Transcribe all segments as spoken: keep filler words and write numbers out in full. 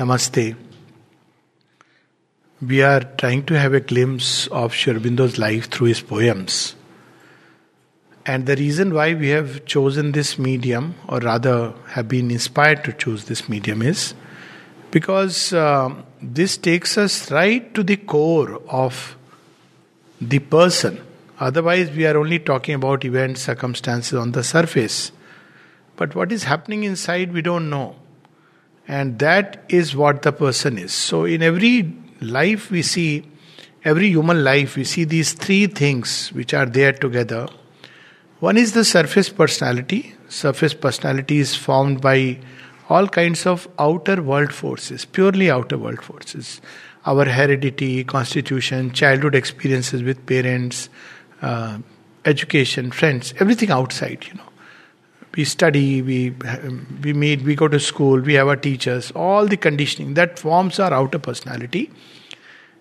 Namaste. We are trying to have a glimpse of Sri Aurobindo's life through his poems. And the reason why we have chosen this medium, or rather have been inspired to choose this medium, is because uh, this takes us right to the core of the person. Otherwise we are only talking about events, circumstances on the surface. But what is happening inside we don't know. And that is what the person is. So in every life we see, every human life we see these three things which are there together. One is the surface personality. Surface personality is formed by all kinds of outer world forces, purely outer world forces. Our heredity, constitution, childhood experiences with parents, uh, education, friends, everything outside, you know. We study, we we meet, we go to school, we have our teachers, all the conditioning that forms our outer personality.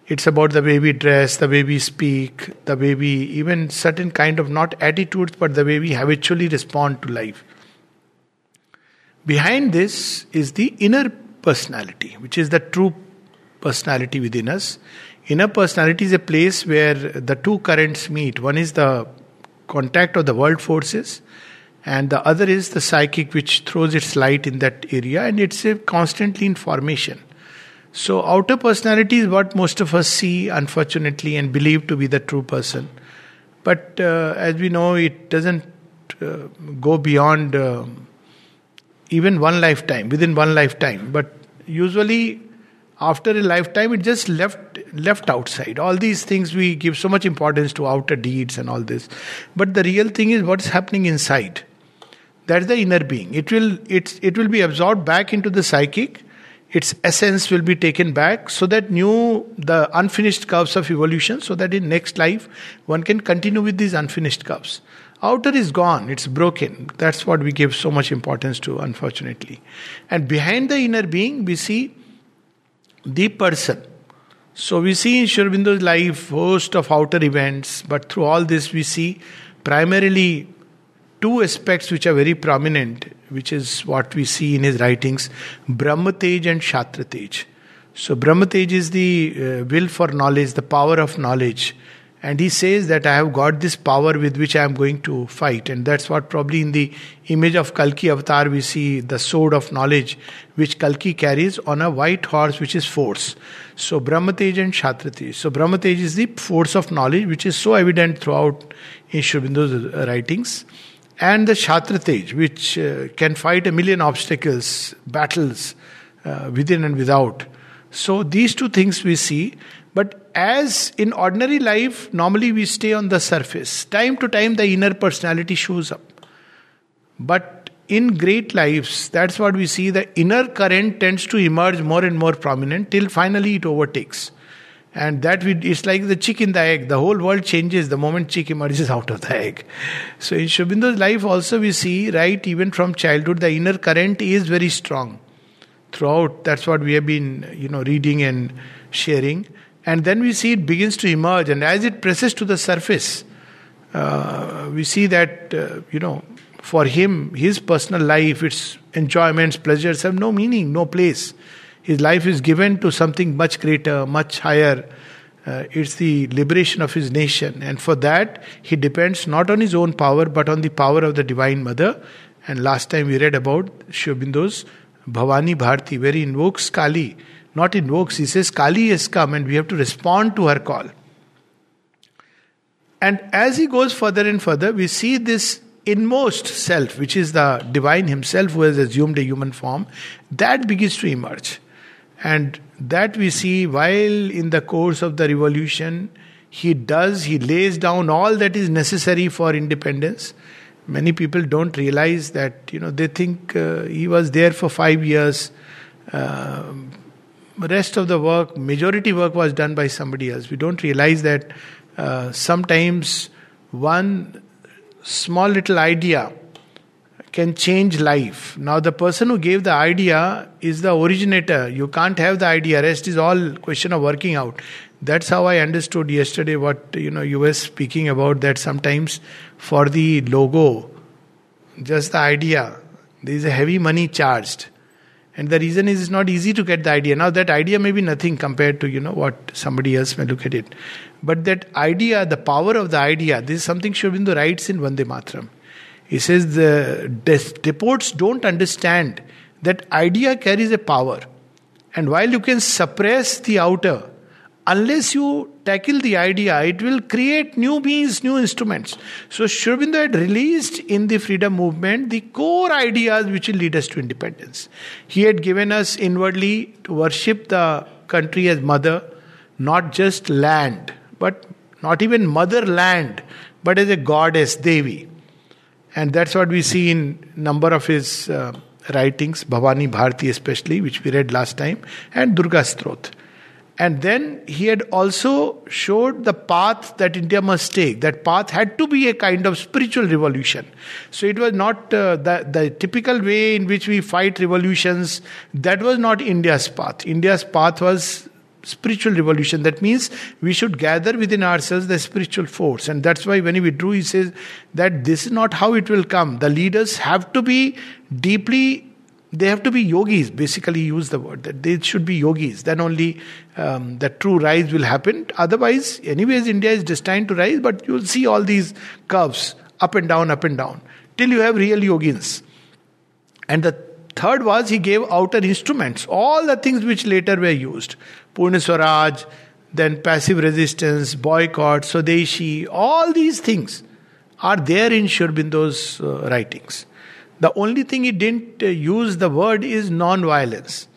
It's about the way we dress, the way we speak, the way we, even certain kind of not attitudes, but the way we habitually respond to life. Behind this is the inner personality, which is the true personality within us. Inner personality is a place where the two currents meet. One is the contact of the world forces, and the other is the psychic, which throws its light in that area, and it's constantly in formation. So outer personality is what most of us see, unfortunately, and believe to be the true person. But uh, as we know, it doesn't uh, go beyond uh, even one lifetime, within one lifetime. But usually after a lifetime, it just left left outside. All these things, we give so much importance to outer deeds and all this. But the real thing is what's happening inside. That's the inner being. It will it's, it will be absorbed back into the psychic. Its essence will be taken back, so that new, the unfinished curves of evolution, so that in next life one can continue with these unfinished curves. Outer is gone, it's broken. That's what we give so much importance to, unfortunately. And behind the inner being, we see the person. So we see in Sri Aurobindo's life host of outer events, but through all this we see primarily two aspects which are very prominent, which is what we see in his writings, Brahmatej and Kshatratej. So Brahmatej is the uh, will for knowledge, the power of knowledge. And he says that I have got this power with which I am going to fight. And that's what probably in the image of Kalki Avatar we see the sword of knowledge which Kalki carries on a white horse, which is force. So Brahmatej and Kshatratej. So Brahmatej is the force of knowledge which is so evident throughout in Sri Aurobindo's writings. And the Kshatratej, which uh, can fight a million obstacles, battles, uh, within and without. So these two things we see. But as in ordinary life, normally we stay on the surface. Time to time the inner personality shows up. But in great lives, that's what we see. The inner current tends to emerge more and more prominent till finally it overtakes. And that we, it's like the chick in the egg. The whole world changes the moment chick emerges out of the egg. So in Sri Aurobindo's life also we see, right, even from childhood, the inner current is very strong. Throughout, that's what we have been, you know, reading and sharing. And then we see it begins to emerge. And as it presses to the surface, uh, we see that, uh, you know, for him, his personal life, its enjoyments, pleasures have no meaning, no place. His life is given to something much greater, much higher. Uh, it's the liberation of his nation. And for that, he depends not on his own power, but on the power of the Divine Mother. And last time we read about Sri Aurobindo's Bhavani Bharati, where he invokes Kali. Not invokes, he says Kali has come and we have to respond to her call. And as he goes further and further, we see this inmost self, which is the divine himself who has assumed a human form, that begins to emerge. And that we see while in the course of the revolution, he does, he lays down all that is necessary for independence. Many people don't realize that, you know, they think uh, he was there for five years. Uh, rest of the work, majority work was done by somebody else. We don't realize that uh, sometimes one small little idea can change life. Now the person who gave the idea is the originator. You can't have the idea. Rest is all question of working out. That's how I understood yesterday what, you know, you were speaking about, that sometimes for the logo, just the idea, there is a heavy money charged. And the reason is it's not easy to get the idea. Now that idea may be nothing compared to, you know, what somebody else may look at it. But that idea, the power of the idea, this is something Sri Aurobindo writes in Vande Mataram. He says the depots don't understand that idea carries a power. And while you can suppress the outer, unless you tackle the idea, it will create new beings, new instruments. So Sri Aurobindo had released in the freedom movement the core ideas which will lead us to independence. He had given us inwardly to worship the country as mother, not just land, but not even motherland, but as a goddess, Devi. And that's what we see in number of his uh, writings, Bhavani Bharati especially, which we read last time, and Durga Stotra. And then he had also showed the path that India must take. That path had to be a kind of spiritual revolution. So it was not uh, the, the typical way in which we fight revolutions. That was not India's path. India's path was spiritual revolution. That means we should gather within ourselves the spiritual force. And that's why when he withdrew, he says that this is not how it will come. The leaders have to be deeply... They have to be yogis, basically use the word, that they should be yogis. Then only um, the true rise will happen. Otherwise, anyways, India is destined to rise, but you'll see all these curves, up and down, up and down, till you have real yogins. And the third was, he gave outer instruments, all the things which later were used. Una Swaraj, then passive resistance, boycott, Swadeshi, all these things are there in Sri Aurobindo's uh, writings. The only thing he didn't use the word is non-violence.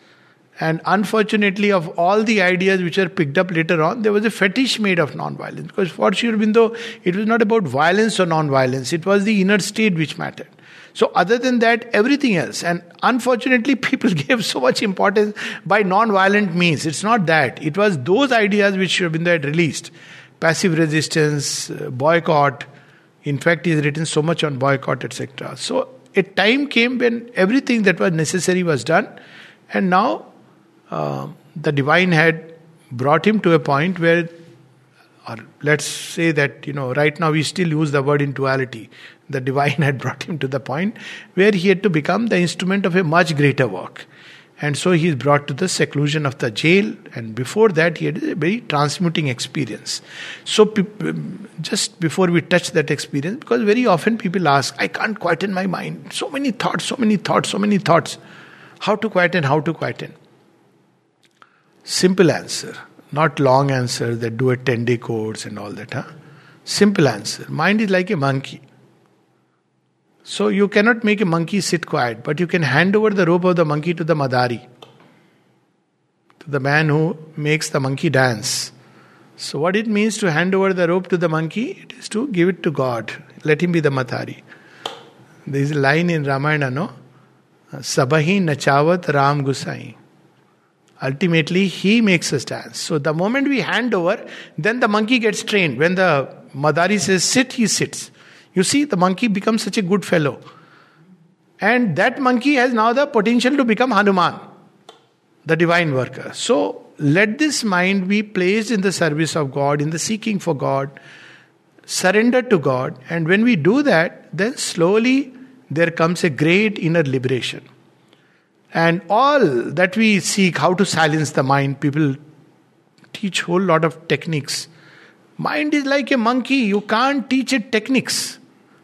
And unfortunately, of all the ideas which were picked up later on, there was a fetish made of non-violence. Because for Sri Aurobindo, it was not about violence or non-violence. It was the inner state which mattered. So other than that, everything else. And unfortunately, people gave so much importance by non-violent means. It's not that. It was those ideas which Sri Aurobindo had released. Passive resistance, boycott. In fact, he's written so much on boycott, et cetera. So a time came when everything that was necessary was done, and now uh, the divine had brought him to a point where, or let's say that, you know, right now we still use the word in duality. The divine had brought him to the point where he had to become the instrument of a much greater work. And so he is brought to the seclusion of the jail, and before that he had a very transmuting experience. So pe- just before we touch that experience, because very often people ask, I can't quieten my mind. So many thoughts, so many thoughts, so many thoughts. How to quieten, how to quieten? Simple answer, not long answer that do a ten-day course and all that. Huh? Simple answer. Mind is like a monkey. So you cannot make a monkey sit quiet, but you can hand over the rope of the monkey to the madari, to the man who makes the monkey dance. So what it means to hand over the rope to the monkey, it is to give it to God. Let him be the madari. There is a line in Ramayana, no? Sabahi nachavat Ram Gusai. Ultimately, he makes us dance. So the moment we hand over, then the monkey gets trained. When the madari says sit, he sits. You see, the monkey becomes such a good fellow. And that monkey has now the potential to become Hanuman, the divine worker. So, let this mind be placed in the service of God, in the seeking for God, surrender to God. And when we do that, then slowly there comes a great inner liberation. And all that we seek, how to silence the mind, people teach whole lot of techniques. Mind is like a monkey, you can't teach it techniques.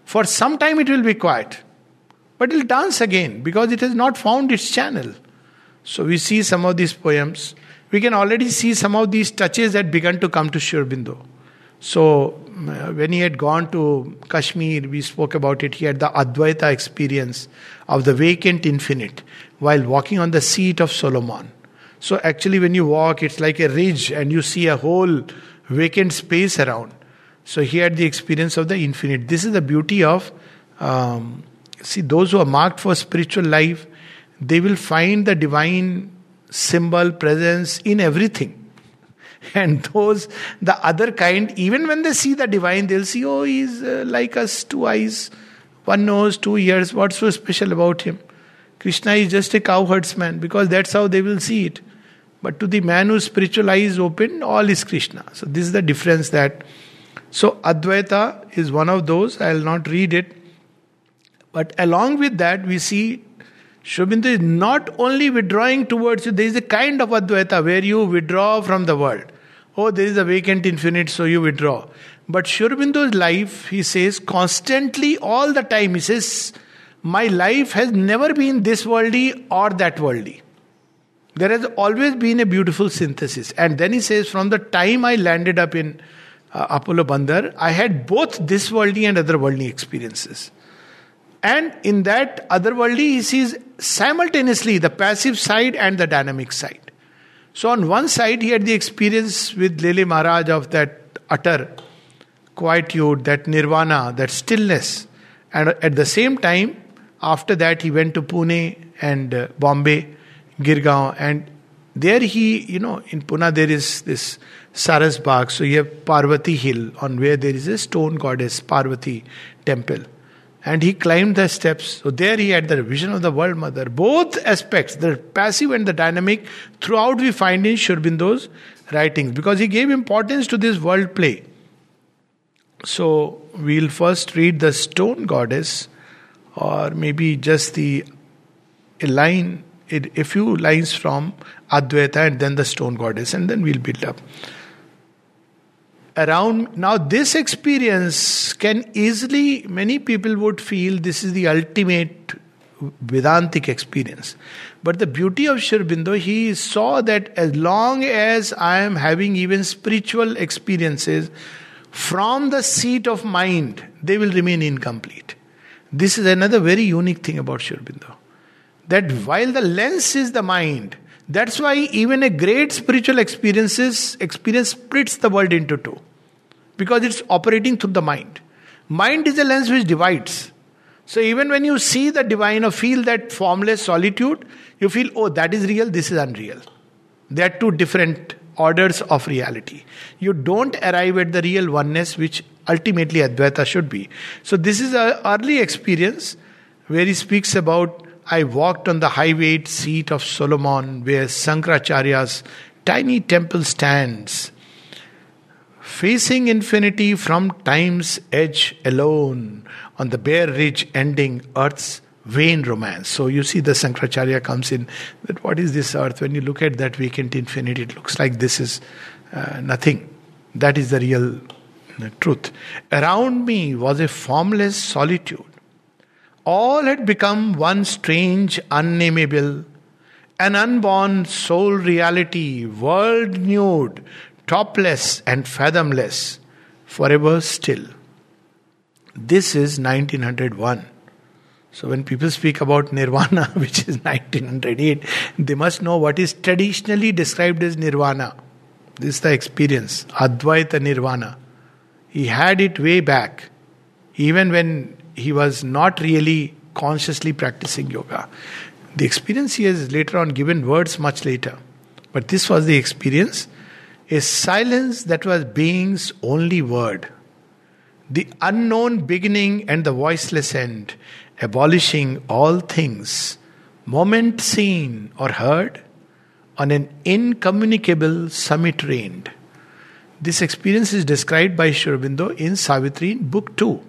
For some time it will be quiet, but it will dance again because it has not found its channel. So we see some of these poems. We can already see some of these touches that began to come to Sri Aurobindo. So when he had gone to Kashmir, we spoke about it, he had the Advaita experience of the vacant infinite while walking on the seat of Solomon. So actually when you walk, it's like a ridge and you see a whole vacant space around. So he had the experience of the infinite. This is the beauty of, um, see, those who are marked for spiritual life, they will find the divine symbol, presence in everything. And those, the other kind, even when they see the divine, they'll see, oh, he's uh, like us, two eyes, one nose, two ears, what's so special about him? Krishna is just a cowherdsman, because that's how they will see it. But to the man whose spiritual eye is open, all is Krishna. So this is the difference that... So Advaita is one of those. I will not read it. But along with that, we see Sri Aurobindo is not only withdrawing towards you, there is a kind of Advaita where you withdraw from the world. Oh, there is a vacant infinite, so you withdraw. But Sri Aurobindo's life, he says, constantly, all the time, he says, my life has never been this worldly or that worldly. There has always been a beautiful synthesis. And then he says, from the time I landed up in uh, Apollo Bandar, I had both this worldly and other worldly experiences. And in that other worldly, he sees simultaneously the passive side and the dynamic side. So on one side, he had the experience with Lele Maharaj of that utter quietude, that nirvana, that stillness. And at the same time, after that, he went to Pune and uh, Bombay, Girgaon, and there he, you know, in Pune there is this Saras Bagh, so you have Parvati Hill, on where there is a stone goddess, Parvati temple. And he climbed the steps. So there he had the vision of the World Mother. Both aspects, the passive and the dynamic, throughout we find in Sri Aurobindo's writings, because he gave importance to this world play. So we'll first read the stone goddess, or maybe just the a line, a few lines from Advaita, and then the stone goddess, and then we'll build up. Around now, this experience can easily, many people would feel this is the ultimate Vedantic experience. But the beauty of Sri Aurobindo, he saw that as long as I am having even spiritual experiences from the seat of mind, they will remain incomplete. This is another very unique thing about Sri Aurobindo. That while the lens is the mind, that's why even a great spiritual experiences, experience splits the world into two. Because it's operating through the mind. Mind is a lens which divides. So even when you see the divine or feel that formless solitude, you feel, oh, that is real, this is unreal. They are two different orders of reality. You don't arrive at the real oneness which ultimately Advaita should be. So this is an early experience where he speaks about, I walked on the high-weight seat of Solomon where Sankaracharya's tiny temple stands, facing infinity from time's edge alone on the bare ridge ending earth's vain romance. So you see the Sankaracharya comes in, that what is this earth? When you look at that vacant infinity, it looks like this is uh, nothing. That is the real uh, truth. Around me was a formless solitude. All had become one strange, unnameable, an unborn soul reality, world nude, topless and fathomless, forever still. This is nineteen oh one. So when people speak about Nirvana, which is nineteen oh eight, they must know what is traditionally described as Nirvana. This is the experience, Advaita Nirvana. He had it way back, even when he was not really consciously practicing yoga. The experience he has later on given words much later. But this was the experience. A silence that was being's only word. The unknown beginning and the voiceless end. Abolishing all things. Moment seen or heard. On an incommunicable summit reigned. This experience is described by Sri Aurobindo in Savitri in Book two.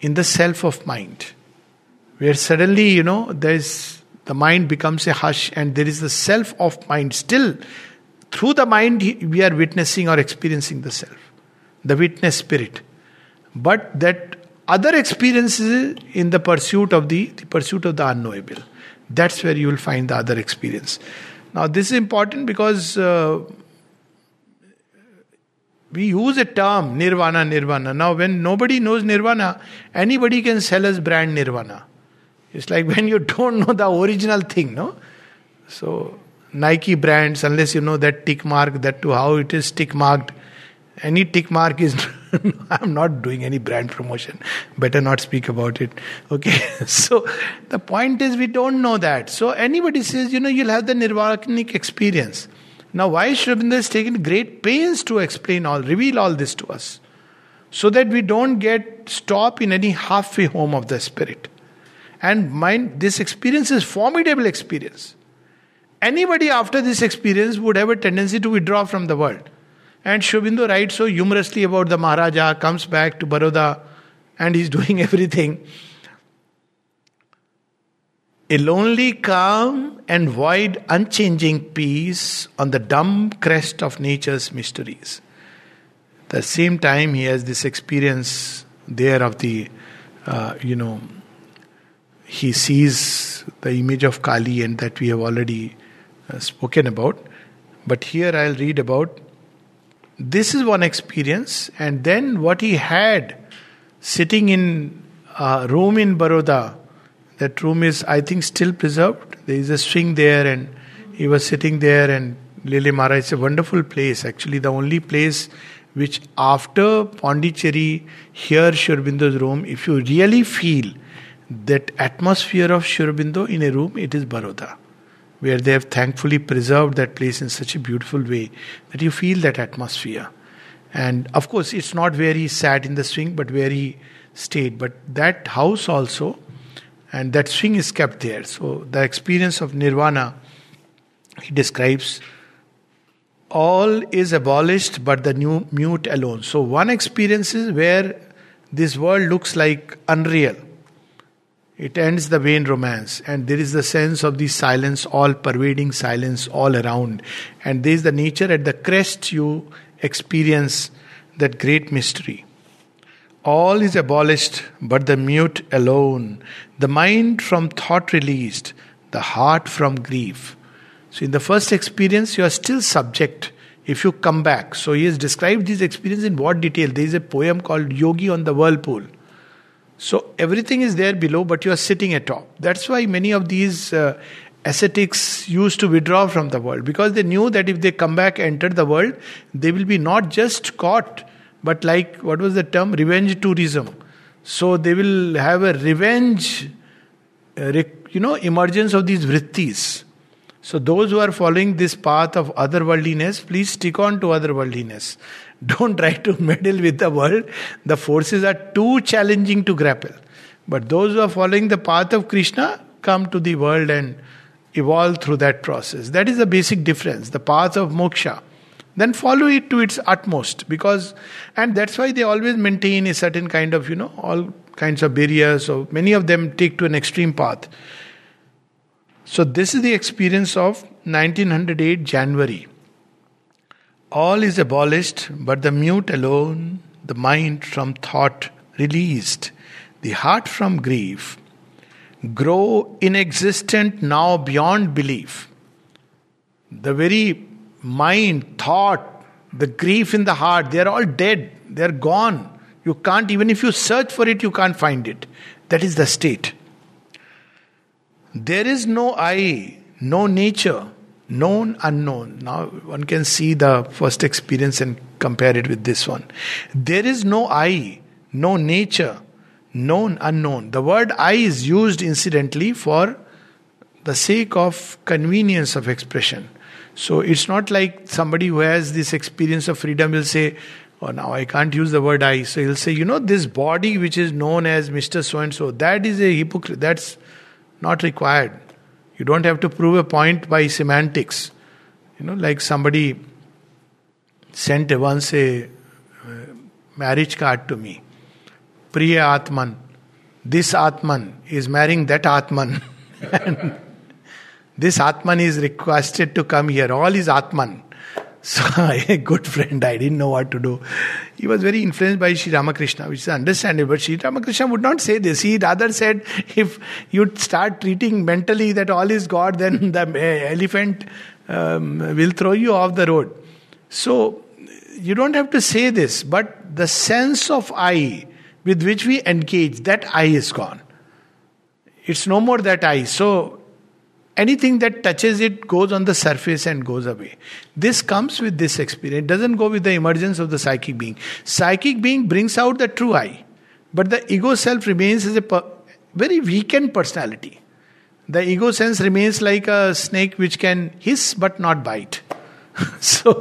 In the self of mind, where suddenly, you know, there's the mind becomes a hush and there is the self of mind. Still, through the mind, we are witnessing or experiencing the self, the witness spirit. But that other experience is in the pursuit of the, the pursuit of the unknowable. That's where you will find the other experience. Now, this is important because uh, we use a term, Nirvana, Nirvana. Now when nobody knows Nirvana, anybody can sell us brand Nirvana. It's like when you don't know the original thing, no? So Nike brands, unless you know that tick mark, that to how it is tick marked, any tick mark is, I'm not doing any brand promotion. Better not speak about it. Okay, so the point is we don't know that. So anybody says, you know, you'll have the Nirvanic experience. Now, why Sri Aurobindo has taken great pains to explain all, reveal all this to us, so that we don't get stopped in any halfway home of the spirit. And mind, this experience is formidable experience. Anybody after this experience would have a tendency to withdraw from the world. And Sri Aurobindo writes so humorously about the Maharaja, comes back to Baroda, and he's doing everything. A lonely, calm and void, unchanging peace on the dumb crest of nature's mysteries. At the same time, he has this experience there of the, uh, you know, he sees the image of Kali, and that we have already uh, spoken about. But here I'll read about, this is one experience, and then what he had sitting in a room in Baroda. That room is, I think, still preserved. There is a swing there, and he was sitting there, and Lele Maharaj, it's a wonderful place. Actually, the only place which after Pondicherry, here Sri Aurobindo's room, if you really feel that atmosphere of Sri Aurobindo in a room, it is Baroda, where they have thankfully preserved that place in such a beautiful way that you feel that atmosphere. And of course, it's not where he sat in the swing, but where he stayed. But that house also, and that swing is kept there. So the experience of Nirvana, he describes, all is abolished but the new mute alone. So one experience is where this world looks like unreal. It ends the vain romance, and there is the sense of the silence, all pervading silence all around. And there is the nature at the crest, you experience that great mystery. All is abolished but the mute alone, the mind from thought released, the heart from grief. So in the first experience you are still subject if you come back. So he has described this experience in what detail? There is a poem called Yogi on the Whirlpool. So everything is there below, but you are sitting atop. That's why many of these uh, ascetics used to withdraw from the world, because they knew that if they come back, enter the world, they will be not just caught, but like, what was the term? Revenge tourism. So they will have a revenge, you know, emergence of these vrittis. So those who are following this path of otherworldliness, please stick on to otherworldliness. Don't try to meddle with the world. The forces are too challenging to grapple. But those who are following the path of Krishna, come to the world and evolve through that process. That is the basic difference. The path of moksha. Then follow it to its utmost, because, and that's why they always maintain a certain kind of, you know, all kinds of barriers, so many of them take to an extreme path. So this is the experience of nineteen oh eight January. All is abolished but the mute alone, the mind from thought released, the heart from grief, grow inexistent now beyond belief. The very mind, thought, the grief in the heart, they are all dead, they are gone. You can't, even if you search for it, you can't find it. That is the state. There is no I, no nature, known, unknown. Now one can see the first experience and compare it with this one. There is no I, no nature, known, unknown. The word I is used incidentally for the sake of convenience of expression. So it's not like somebody who has this experience of freedom will say, oh, now I can't use the word I. So he'll say, you know, this body which is known as Mister So-and-so, that is a hypocrite. That's not required. You don't have to prove a point by semantics. You know, like somebody sent once a marriage card to me. Priya Atman. This Atman is marrying that Atman. And this Atman is requested to come here. All is Atman. So, a good friend, I didn't know what to do. He was very influenced by Sri Ramakrishna, which is understandable. But Sri Ramakrishna would not say this. He rather said, if you start treating mentally that all is God, then the elephant um, will throw you off the road. So, you don't have to say this, but the sense of I with which we engage, that I is gone. It's no more that I. So, anything that touches it goes on the surface and goes away. This comes with this experience. It doesn't go with the emergence of the psychic being. Psychic being brings out the true I. But the ego self remains as a per- very weakened personality. The ego sense remains like a snake which can hiss but not bite. So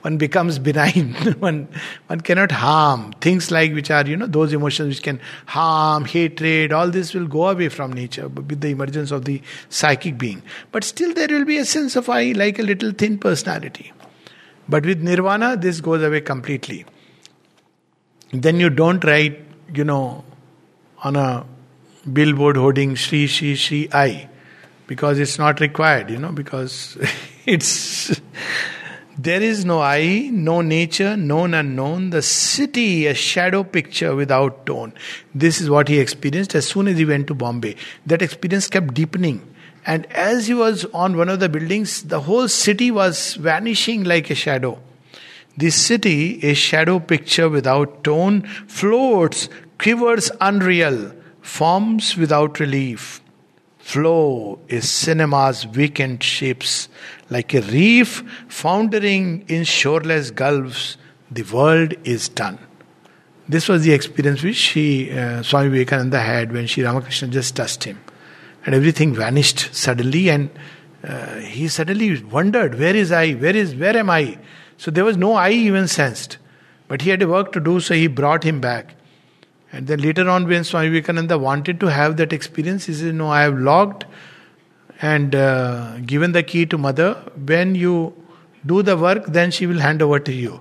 one becomes benign. one one cannot harm. Things like which are, you know, those emotions which can harm, hatred, all this will go away from nature with the emergence of the psychic being. But still there will be a sense of I, like a little thin personality. But with Nirvana, this goes away completely. Then you don't write, you know, on a billboard hoarding Shri, Shri, Shri, I. because it's not required, you know, because it's... There is no I, no nature, known unknown, the city, a shadow picture without tone. This is what he experienced as soon as he went to Bombay. That experience kept deepening. And as he was on one of the buildings, the whole city was vanishing like a shadow. This city, a shadow picture without tone, floats, quivers unreal, forms without relief. Flow is cinema's weakened shapes. Like a reef foundering in shoreless gulfs, the world is done. This was the experience which she, uh, Swami Vivekananda had when Sri Ramakrishna just touched him. And everything vanished suddenly, and uh, he suddenly wondered, where is I? Where is where am I? So there was no I even sensed. But he had a work to do, so he brought him back. And then later on, when Swami Vivekananda wanted to have that experience, he said, no, I have logged and uh, given the key to Mother. When you do the work, then she will hand over to you.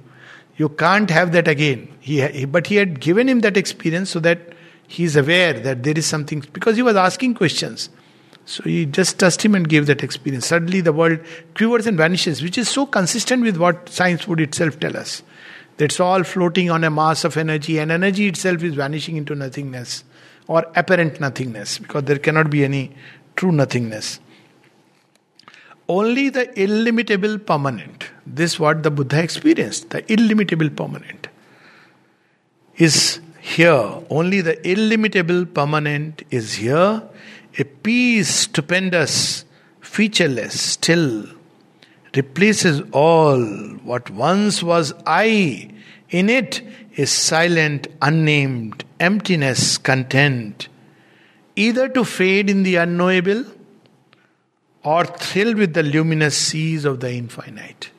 You can't have that again. He, but he had given him that experience so that he is aware that there is something, because he was asking questions. So he just touched him and gave that experience. Suddenly the world quivers and vanishes, which is so consistent with what science would itself tell us. That's all floating on a mass of energy, and energy itself is vanishing into nothingness or apparent nothingness, because there cannot be any true nothingness. Only the illimitable permanent, this is what the Buddha experienced, the illimitable permanent is here. Only the illimitable permanent is here, a peace stupendous, featureless, still, replaces all what once was I. In it is silent, unnamed, emptiness, content, either to fade in the unknowable or thrill with the luminous seas of the infinite.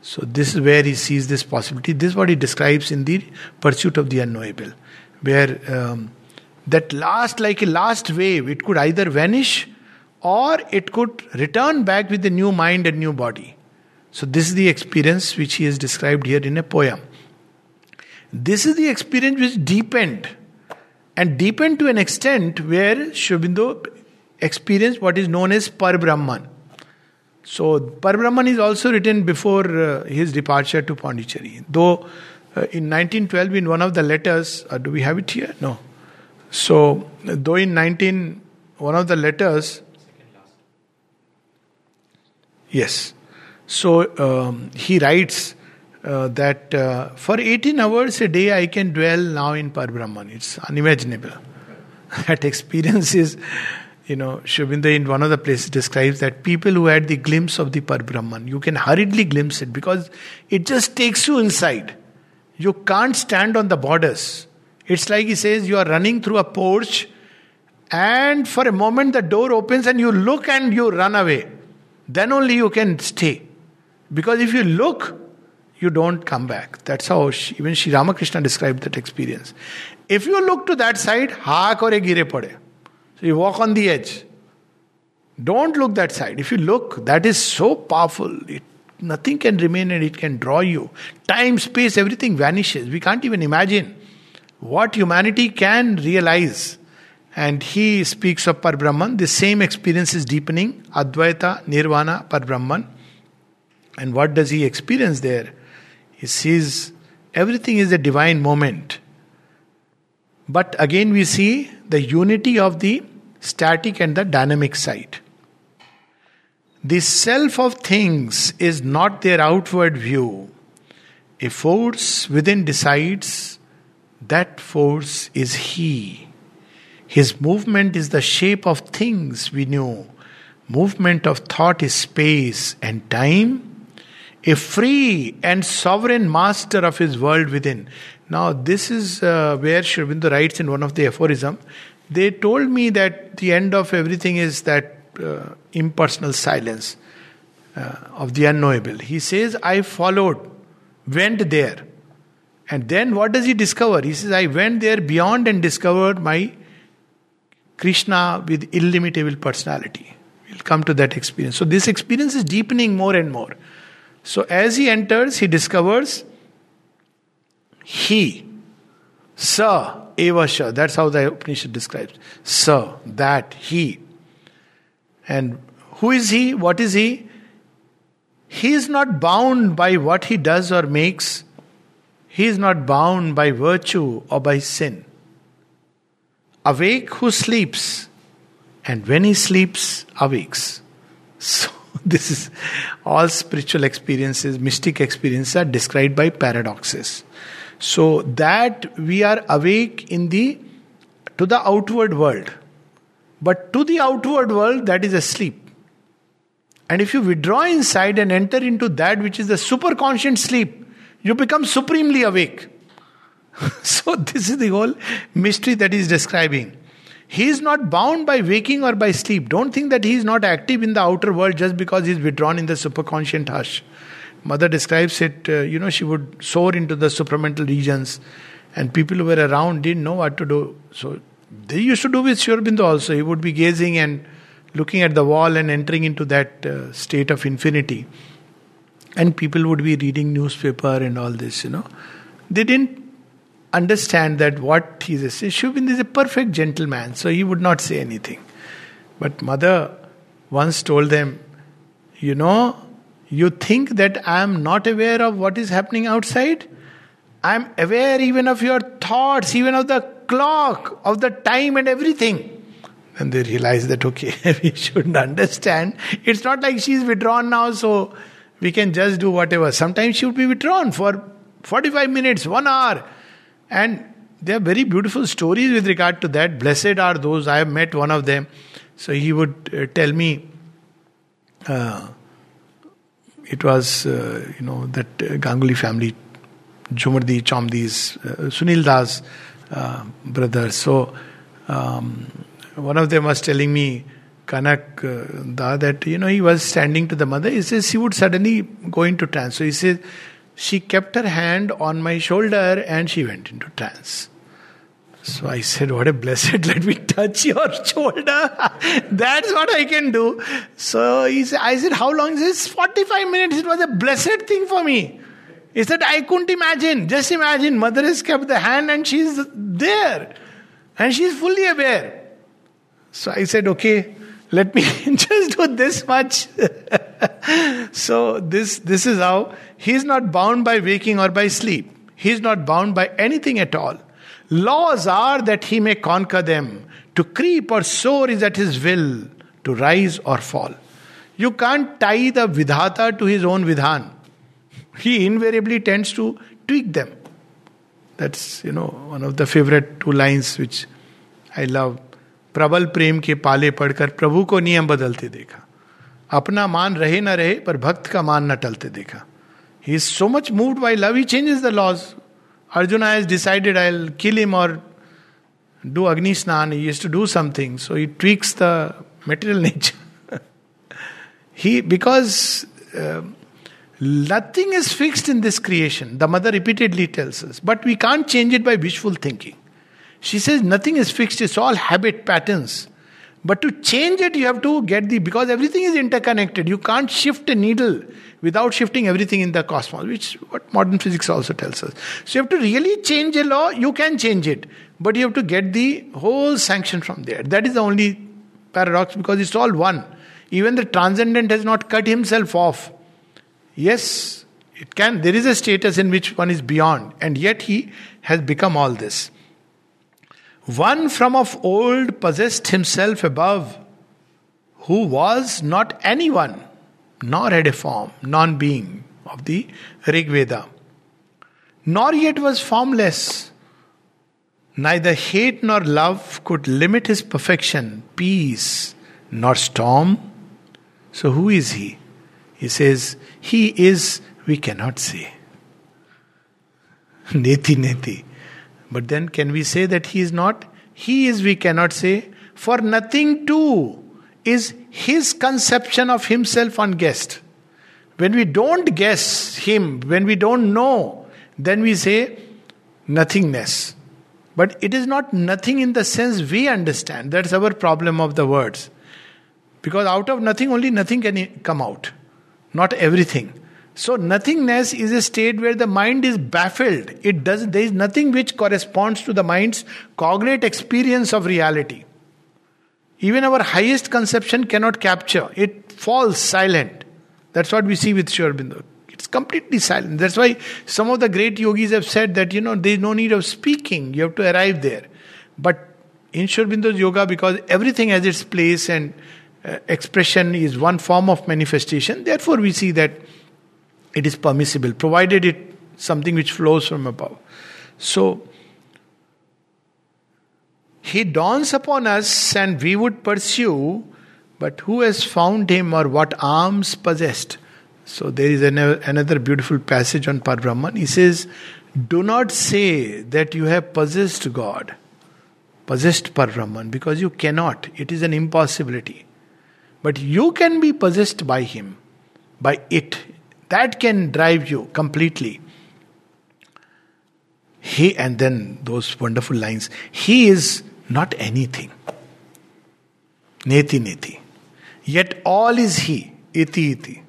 So this is where he sees this possibility. This is what he describes in the Pursuit of the Unknowable, where um, that last, like a last wave, it could either vanish or it could return back with a new mind and new body. So this is the experience which he has described here in a poem. This is the experience which deepened, and deepened to an extent where Sri Aurobindo experienced what is known as Parabrahman. So Parabrahman is also written before uh, his departure to Pondicherry. Though uh, in nineteen twelve, in one of the letters, uh, do we have it here? No. So though in nineteen, one of the letters, yes. So um, he writes uh, that uh, for eighteen hours a day I can dwell now in Parabrahman. It's unimaginable. That experience is, you know, Sri Aurobindo in one of the places describes that people who had the glimpse of the Parabrahman, you can hurriedly glimpse it because it just takes you inside. You can't stand on the borders. It's like he says, you are running through a porch and for a moment the door opens and you look and you run away. Then only you can stay. Because if you look, you don't come back. That's how she, even Sri Ramakrishna described that experience. If you look to that side, haak aur gire pade. So you walk on the edge. Don't look that side. If you look, that is so powerful. It, nothing can remain and it can draw you. Time, space, everything vanishes. We can't even imagine what humanity can realize. And he speaks of Parabrahman. The same experience is deepening. Advaita, Nirvana, Parabrahman. And what does he experience there? He sees everything is a divine moment. But again we see the unity of the static and the dynamic side. The self of things is not their outward view. A force within decides, that force is he. His movement is the shape of things we knew. Movement of thought is space and time. A free and sovereign master of his world within. Now this is uh, where Sri Aurobindo writes in one of the aphorisms. They told me that the end of everything is that uh, impersonal silence uh, of the unknowable. He says, I followed, went there. And then what does he discover? He says, I went there beyond and discovered my Krishna with illimitable personality. We'll come to that experience. So this experience is deepening more and more. So as he enters, he discovers he. Sa, eva sha. That's how the Upanishad describes. Sa, that, he. And who is he? What is he? He is not bound by what he does or makes. He is not bound by virtue or by sin. Awake who sleeps, and when he sleeps, awakes. So this is, all spiritual experiences, mystic experiences are described by paradoxes. So that we are awake in the to the outward world. But to the outward world, that is asleep. And if you withdraw inside and enter into that which is the superconscient sleep, you become supremely awake. So this is the whole mystery that he is describing. He is not bound by waking or by sleep. Don't think that he is not active in the outer world just because he is withdrawn in the superconscient hush. Mother describes it, uh, you know, she would soar into the supramental regions, and people who were around didn't know what to do. So they used to do with Sri Aurobindo also. He would be gazing and looking at the wall and entering into that uh, state of infinity. And people would be reading newspaper and all this, you know. They didn't understand that what he is saying. Sri Aurobindo is a perfect gentleman, so he would not say anything. But Mother once told them, you know, you think that I am not aware of what is happening outside? I am aware even of your thoughts, even of the clock, of the time and everything. And they realized that, okay, we should understand. It's not like she is withdrawn now, so we can just do whatever. Sometimes she would be withdrawn for forty-five minutes, one hour. And there are very beautiful stories with regard to that. Blessed are those, I have met one of them. So he would uh, tell me, uh, it was, uh, you know, that uh, Ganguly family, Jhumardi, Chomdis, uh, Sunil Das uh, brothers. So um, one of them was telling me, Kanak uh, Da, that, you know, he was standing to the mother. He says, she would suddenly go into trance. So he says, she kept her hand on my shoulder and she went into trance. So I said, what a blessed, let me touch your shoulder. That's what I can do. So he said, I said, how long is this? forty-five minutes. It was a blessed thing for me. He said, I couldn't imagine. Just imagine, Mother has kept the hand and she's there. And she's fully aware. So I said, okay, let me just do this much. So this this is how he is not bound by waking or by sleep. He is not bound by anything at all. Laws are that he may conquer them. To creep or soar is at his will. To rise or fall. You can't tie the Vidhata to his own Vidhan. He invariably tends to tweak them. That's, you know, one of the favorite two lines which I love. प्रबल प्रेम के पाले पढ़कर प्रभु को नियम बदलते देखा, अपना मान रहे न रहे पर भक्त का मान न टलते देखा. He is so much moved by love, he changes the laws. Arjuna has decided I'll kill him or do Agni Snan. He has to do something, so he tweaks the material nature. He, because uh, nothing is fixed in this creation, the Mother repeatedly tells us, but we can't change it by wishful thinking. She says nothing is fixed, it's all habit patterns. But to change it, you have to get the... Because everything is interconnected. You can't shift a needle without shifting everything in the cosmos, which what modern physics also tells us. So you have to really change a law, you can change it. But you have to get the whole sanction from there. That is the only paradox, because it's all one. Even the transcendent has not cut himself off. Yes, it can. There is a status in which one is beyond. And yet he has become all this. One from of old possessed himself above, who was not anyone, nor had a form, non-being of the Rig Veda, nor yet was formless. Neither hate nor love could limit his perfection, peace, nor storm. So who is he? He says, he is, we cannot say. Neti neti. But then can we say that he is not? He is, we cannot say. For nothing too is his conception of himself unguessed. When we don't guess him, when we don't know, then we say nothingness. But it is not nothing in the sense we understand. That's our problem of the words. Because out of nothing only nothing can come out. Not everything. So nothingness is a state where the mind is baffled. It does, there is nothing which corresponds to the mind's cognate experience of reality. even our highest conception cannot capture. It falls silent. That's what we see with Sri Aurobindo. It's completely silent. That's why some of the great yogis have said that, you know, there's no need of speaking. You have to arrive there. But in Sri Aurobindo's yoga, because everything has its place and uh, expression is one form of manifestation, therefore we see that it is permissible, provided it something which flows from above. So, he dawns upon us and we would pursue, but who has found him or what arms possessed? So there is an, another beautiful passage on Parabrahman. He says, do not say that you have possessed God, possessed Parabrahman, because you cannot. It is an impossibility. But you can be possessed by him, by it. That can drive you completely. He, and then those wonderful lines, he is not anything. Neti neti. Yet all is he. Iti iti.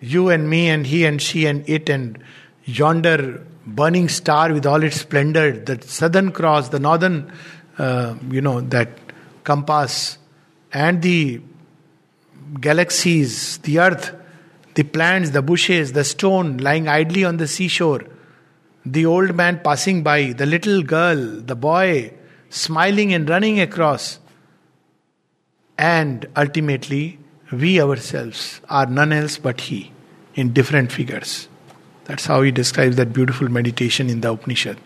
You and me and he and she and it and yonder burning star with all its splendor, the southern cross, the northern, uh, you know, that compass and the galaxies, the earth, the plants, the bushes, the stone lying idly on the seashore, the old man passing by, the little girl, the boy, smiling and running across. And ultimately, we ourselves are none else but he, in different figures. That's how he describes that beautiful meditation in the Upanishad.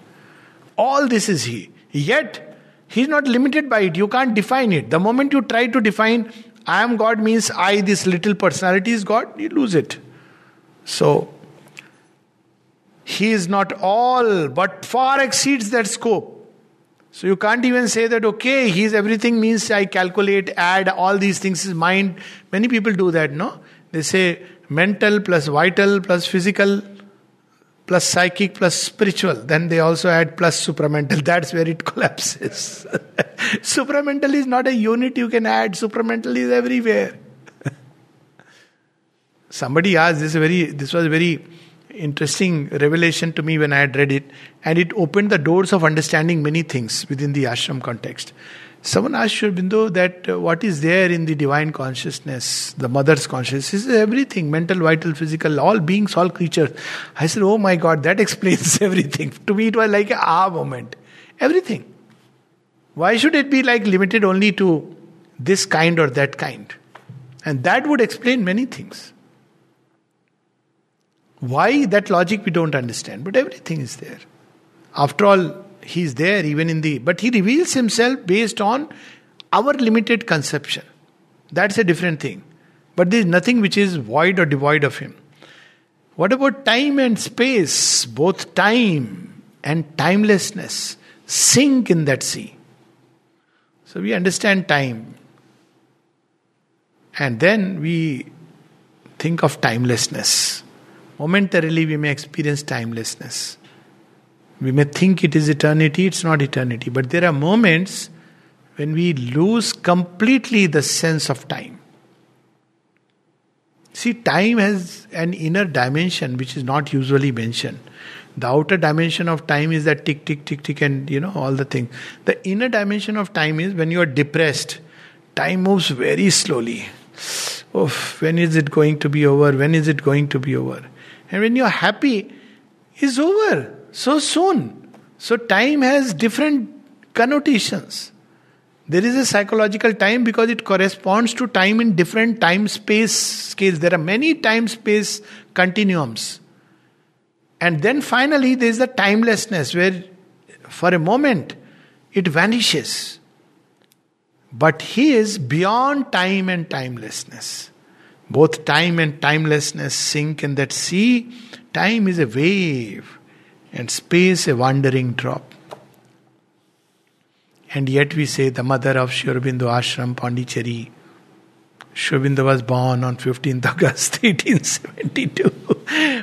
All this is he. Yet, he is not limited by it. You can't define it. The moment you try to define, I am God means I, this little personality is God, you lose it. So, he is not all, but far exceeds that scope. So you can't even say that, okay, he is everything means I calculate, add, all these things is mind. Many people do that, no? They say mental plus vital plus physical plus psychic plus spiritual. Then they also add plus supramental. That's where it collapses. Supramental is not a unit you can add. Supramental is everywhere. Somebody asked, this, very, this was a very interesting revelation to me when I had read it, and it opened the doors of understanding many things within the ashram context. Someone asked Sri Aurobindo that uh, what is there in the divine consciousness, the mother's consciousness, is everything, mental, vital, physical, all beings, all creatures. I said, oh my God, that explains everything. To me it was like a ah moment. Everything. Why should it be like limited only to this kind or that kind? And that would explain many things. Why that logic we don't understand, but everything is there. After all, he is there even in the... But he reveals himself based on our limited conception. That's a different thing. But there is nothing which is void or devoid of him. What about time and space? Both time and timelessness sink in that sea. So we understand time. And then we think of timelessness. Momentarily we may experience timelessness. We may think it is eternity, it's not eternity. But there are moments when we lose completely the sense of time. See, time has an inner dimension which is not usually mentioned. The outer dimension of time is that tick, tick, tick, tick and you know all the things. The inner dimension of time is when you are depressed, time moves very slowly. Oh, when is it going to be over? When is it going to be over? And when you're happy, it's over so soon. So time has different connotations. There is a psychological time because it corresponds to time in different time-space scales. There are many time-space continuums. And then finally there is the timelessness where for a moment it vanishes. But he is beyond time and timelessness. Both time and timelessness sink in that sea. Time is a wave and space a wandering drop. And yet we say the mother of Sri Aurobindo Ashram, Pondicherry. Sri Aurobindo was born on fifteenth of August eighteen seventy-two.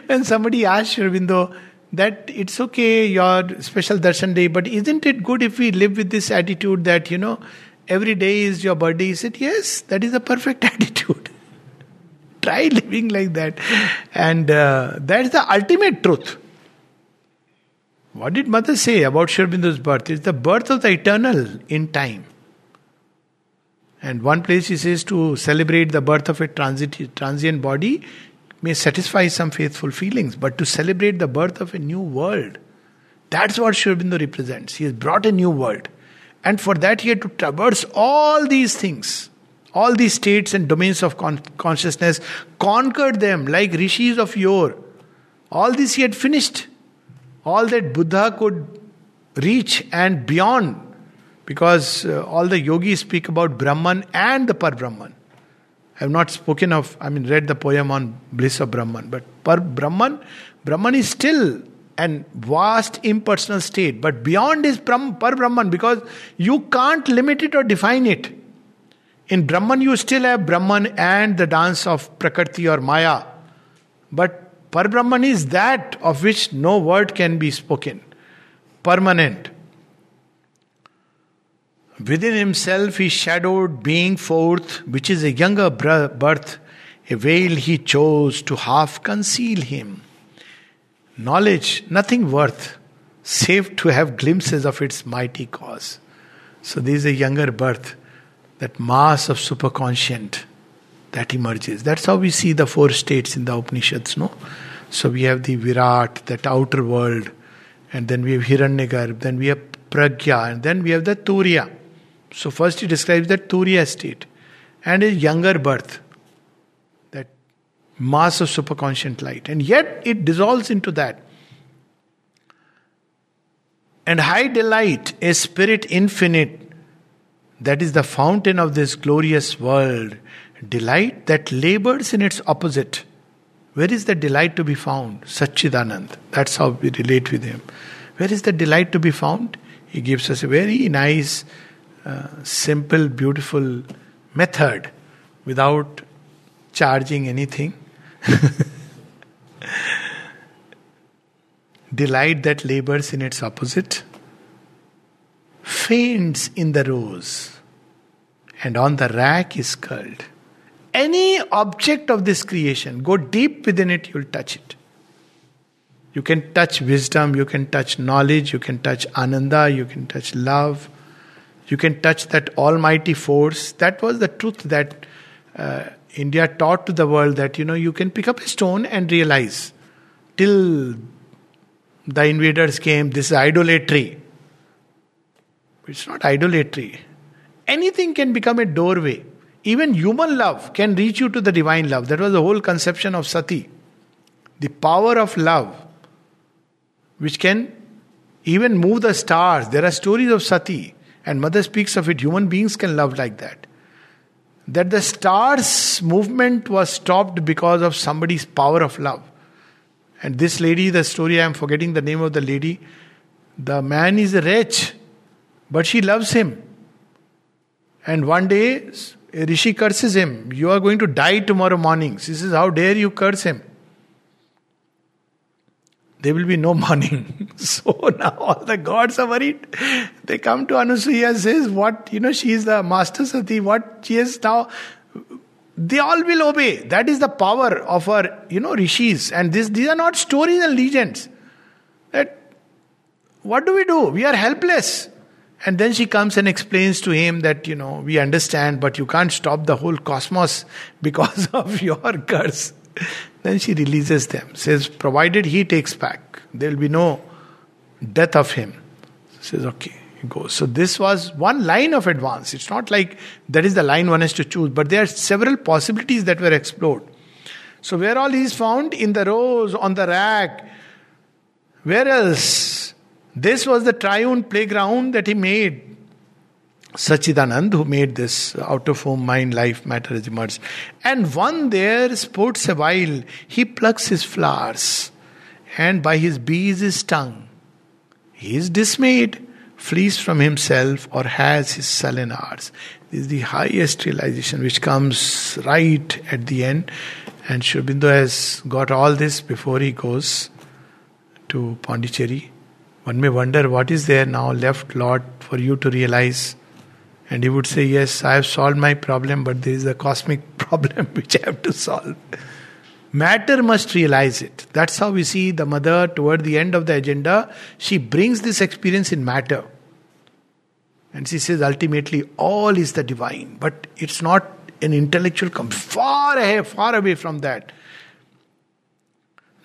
When somebody asked Sri Aurobindo that it's okay, your special darshan day, but isn't it good if we live with this attitude that, you know, every day is your birthday? He said, yes, that is a perfect attitude. Try living like that. And uh, that's the ultimate truth. What did Mother say about Sri Aurobindo's birth? It's the birth of the eternal in time. And one place he says to celebrate the birth of a transit, transient body may satisfy some faithful feelings, but to celebrate the birth of a new world, that's what Sri Aurobindo represents. He has brought a new world. And for that he had to traverse all these things, all these states and domains of con- consciousness, conquered them like rishis of yore. All this he had finished. All that Buddha could reach and beyond, because uh, all the yogis speak about Brahman and the Parabrahman. I have not spoken of, I mean read the poem on bliss of Brahman, but Parabrahman, Brahman is still an vast impersonal state, but beyond is Parabrahman, because you can't limit it or define it. In Brahman you still have Brahman and the dance of Prakriti or Maya, but Parabrahman is that of which no word can be spoken. Permanent. Within himself he shadowed being forth, which is a younger birth. A veil he chose to half conceal him. Knowledge, nothing worth, save to have glimpses of its mighty cause. So there is a younger birth, that mass of superconscient that emerges. That's how we see the four states in the Upanishads, no? So we have the Virat, that outer world, and then we have Hiranyagarbha, then we have Pragya, and then we have the Turiya. So first he describes the Turiya state and a younger birth, that mass of superconscient light, and yet it dissolves into that. And high delight, a spirit infinite, that is the fountain of this glorious world, delight that labors in its opposite. Where is the delight to be found? Sachidanand. That's how we relate with him. Where is the delight to be found? He gives us a very nice, uh, simple, beautiful method without charging anything. Delight that labors in its opposite faints in the rose and on the rack is curled. Any object of this creation, go deep within it, you'll touch it. You can touch wisdom, you can touch knowledge, you can touch ananda, you can touch love, you can touch that almighty force. That was the truth that uh, India taught to the world, that you know you can pick up a stone and realize. Till the invaders came, this is idolatry. It's not idolatry. Anything can become a doorway. Even human love can reach you to the divine love. That was the whole conception of Sati. The power of love, which can even move the stars. There are stories of Sati, and Mother speaks of it. Human beings can love like that. That the stars' movement was stopped because of somebody's power of love. And this lady, the story, I am forgetting the name of the lady, the man is a wretch, but she loves him. And one day, a rishi curses him. You are going to die tomorrow morning. She says, how dare you curse him? There will be no morning. So now all the gods are worried. They come to Anusuya and says, what, you know, she is the master Sati, what she is now. They all will obey. That is the power of her, you know, rishis. And this, these are not stories and legends. That, what do we do? We are helpless. And then she comes and explains to him that, you know, we understand, but you can't stop the whole cosmos because of your curse. Then she releases them. Says, provided he takes back, there will be no death of him. Says, okay, he goes. So this was one line of advance. It's not like that is the line one has to choose, but there are several possibilities that were explored. So where all he is found? In the rows, on the rack. Where else? This was the triune playground that he made. Sachidanand, who made this out of whom mind, life, matter is emerged. And one there sports a while. He plucks his flowers, and by his bees is stung. He is dismayed, flees from himself, or has his sullen hours. This is the highest realization which comes right at the end. And Sri Aurobindo has got all this before he goes to Pondicherry. One may wonder, what is there now left, Lord, for you to realize? And he would say, yes, I have solved my problem, but there is a cosmic problem which I have to solve. Matter must realize it. That's how we see the Mother toward the end of the agenda. She brings this experience in matter. And she says, ultimately, all is the divine. But it's not an intellectual concept. Far away, far away from that.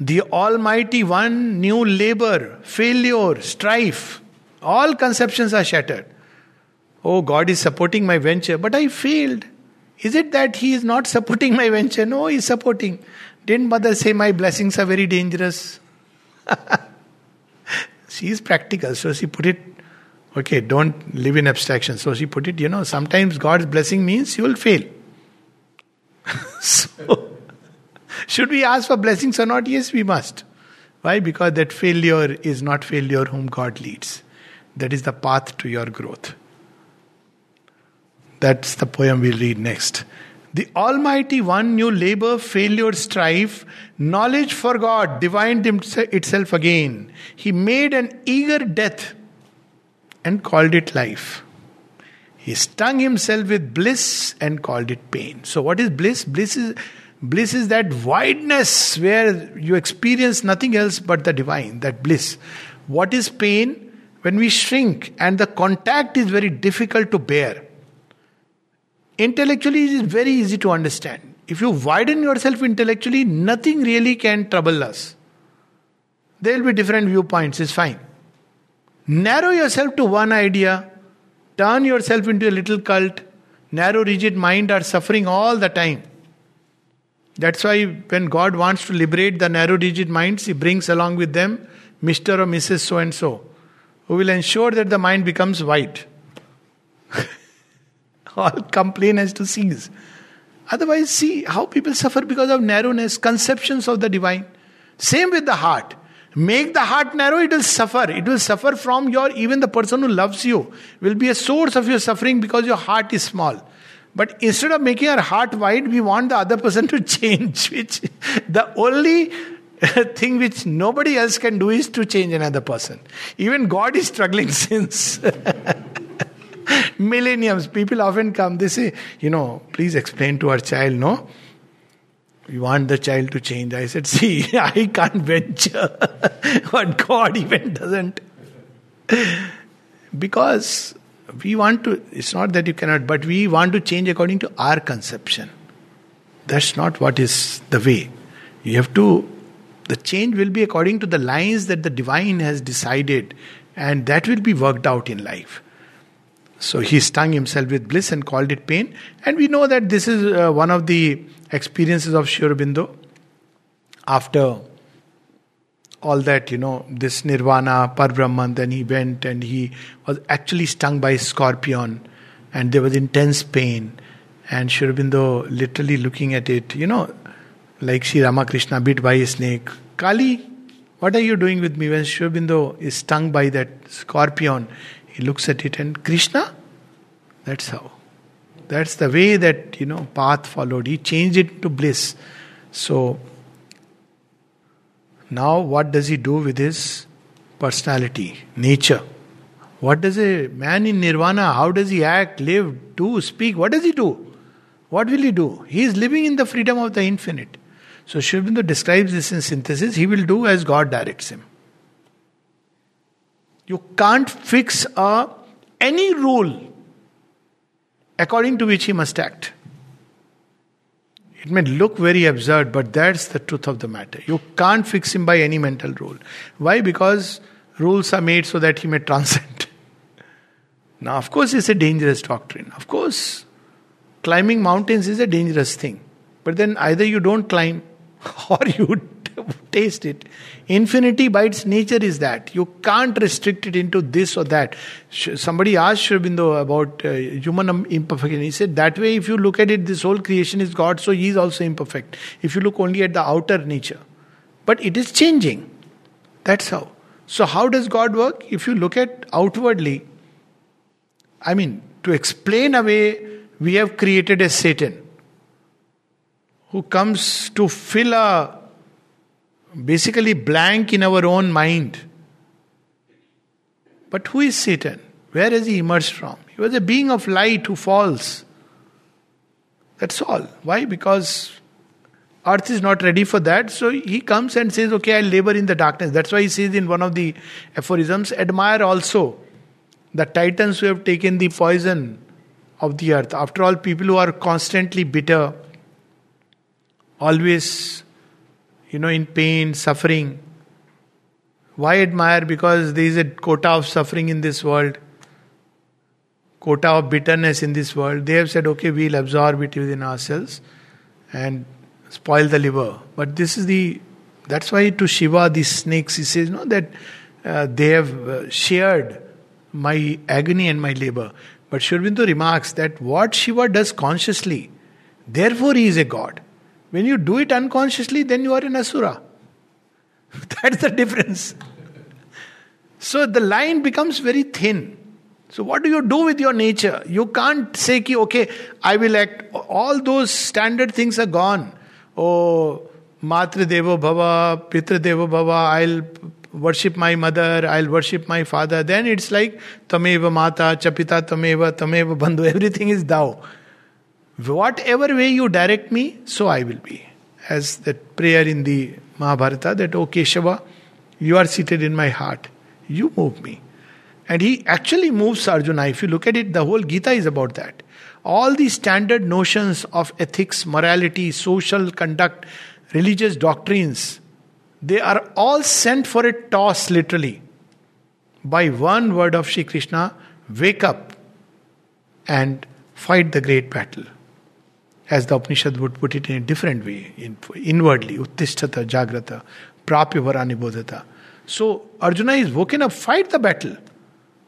The Almighty One knew labor, failure, strife. All conceptions are shattered. Oh, God is supporting my venture, but I failed. Is it that He is not supporting my venture? No, He is supporting. Didn't Mother say my blessings are very dangerous? She is practical, so she put it, okay, don't live in abstraction. So she put it, you know, sometimes God's blessing means you will fail. So, should we ask for blessings or not? Yes, we must. Why? Because that failure is not failure whom God leads. That is the path to your growth. That's the poem we'll read next. The Almighty One knew labor, failure, strife. Knowledge forgot, divined itself again. He made an eager death and called it life. He stung himself with bliss and called it pain. So what is bliss? Bliss is... Bliss is that wideness where you experience nothing else but the divine, that bliss. What is pain? When we shrink and the contact is very difficult to bear. Intellectually, it is very easy to understand. If you widen yourself intellectually, nothing really can trouble us. There will be different viewpoints, it's fine. Narrow yourself to one idea, turn yourself into a little cult. Narrow, rigid mind are suffering all the time. That's why when God wants to liberate the narrow rigid minds, He brings along with them Mister or Missus so and so, who will ensure that the mind becomes white. All complaint has to cease. Otherwise, see how people suffer because of narrowness, conceptions of the divine. Same with the heart. Make the heart narrow, it will suffer. It will suffer from your, even the person who loves you will be a source of your suffering because your heart is small. But instead of making our heart wide, we want the other person to change. Which the only thing which nobody else can do is to change another person. Even God is struggling since millenniums. People often come, they say, you know, please explain to our child, no? We want the child to change. I said, see, I can't venture what God even doesn't. Because... we want to, it's not that you cannot, but we want to change according to our conception. That's not what is the way. You have to, the change will be according to the lines that the divine has decided, and that will be worked out in life. So he stung himself with bliss and called it pain. And we know that this is uh, one of the experiences of Sri Aurobindo. After all that, you know, this Nirvana, Parabrahman, then he went and he was actually stung by a scorpion and there was intense pain, and Sri Aurobindo literally looking at it, you know, like Sri Ramakrishna bit by a snake. Kali, what are you doing with me? When Sri Aurobindo is stung by that scorpion, he looks at it and Krishna? That's how. That's the way that, you know, path followed. He changed it to bliss. So, now what does he do with his personality, nature? What does a man in nirvana, how does he act, live, do, speak? What does he do? What will he do? He is living in the freedom of the infinite. So Sri Aurobindo describes this in synthesis. He will do as God directs him. You can't fix a, any rule according to which he must act. It may look very absurd, but that's the truth of the matter. You can't fix him by any mental rule. Why? Because rules are made so that he may transcend. Now, of course, it's a dangerous doctrine. Of course, climbing mountains is a dangerous thing. But then either you don't climb or you taste it. Infinity by its nature is that. You can't restrict it into this or that. Somebody asked Sri Aurobindo about uh, human imperfection. He said, that way if you look at it, this whole creation is God, so He is also imperfect. If you look only at the outer nature. But it is changing. That's how. So how does God work? If you look at outwardly, I mean, to explain away, we have created a Satan who comes to fill a basically blank in our own mind. But who is Satan? Where has he emerged from? He was a being of light who falls. That's all. Why? Because earth is not ready for that. So he comes and says, okay, I'll labor in the darkness. That's why he says in one of the aphorisms, admire also The titans who have taken the poison of the earth. After all, people who are constantly bitter, always, you know, in pain, suffering. Why admire? Because there is a quota of suffering in this world, quota of bitterness in this world. They have said, okay, we'll absorb it within ourselves and spoil the liver. But this is the, that's why to Shiva, these snakes, he says, no, that uh, they have shared my agony and my labor. But Sri Aurobindo remarks that what Shiva does consciously, therefore he is a god. When you do it unconsciously, then you are an asura. That's the difference. So the line becomes very thin. So what do you do with your nature? You can't say, ki, okay, I will act. All those standard things are gone. Oh, Matra Devo Bhava, Pitra Devo Bhava, I'll worship my mother, I'll worship my father. Then it's like, Tameva Mata, Chapita Tameva, Tameva Bandhu, everything is thou. Whatever way you direct me, so I will be. As that prayer in the Mahabharata, that, O Keshava, you are seated in my heart. You move me. And he actually moves Arjuna. If you look at it, the whole Gita is about that. All the standard notions of ethics, morality, social conduct, religious doctrines, they are all sent for a toss, literally. By one word of Sri Krishna, wake up and fight the great battle. As the Upanishad would put it in a different way, in, inwardly, Uttishtata, Jagrata, Prapyavarani Bodhata. So Arjuna is woken up, fight the battle.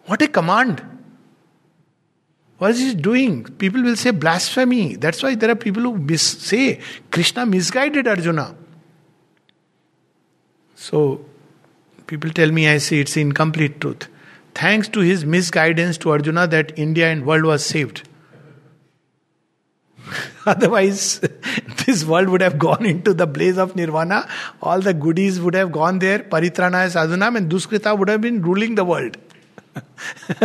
What a command! What is he doing? People will say blasphemy. That's why there are people who mis- say Krishna misguided Arjuna. So people tell me, I say it's incomplete truth. Thanks to his misguidance to Arjuna, that India and world was saved. Otherwise, this world would have gone into the blaze of Nirvana. All the goodies would have gone there. Paritranaya sadhunam and Duskrita would have been ruling the world.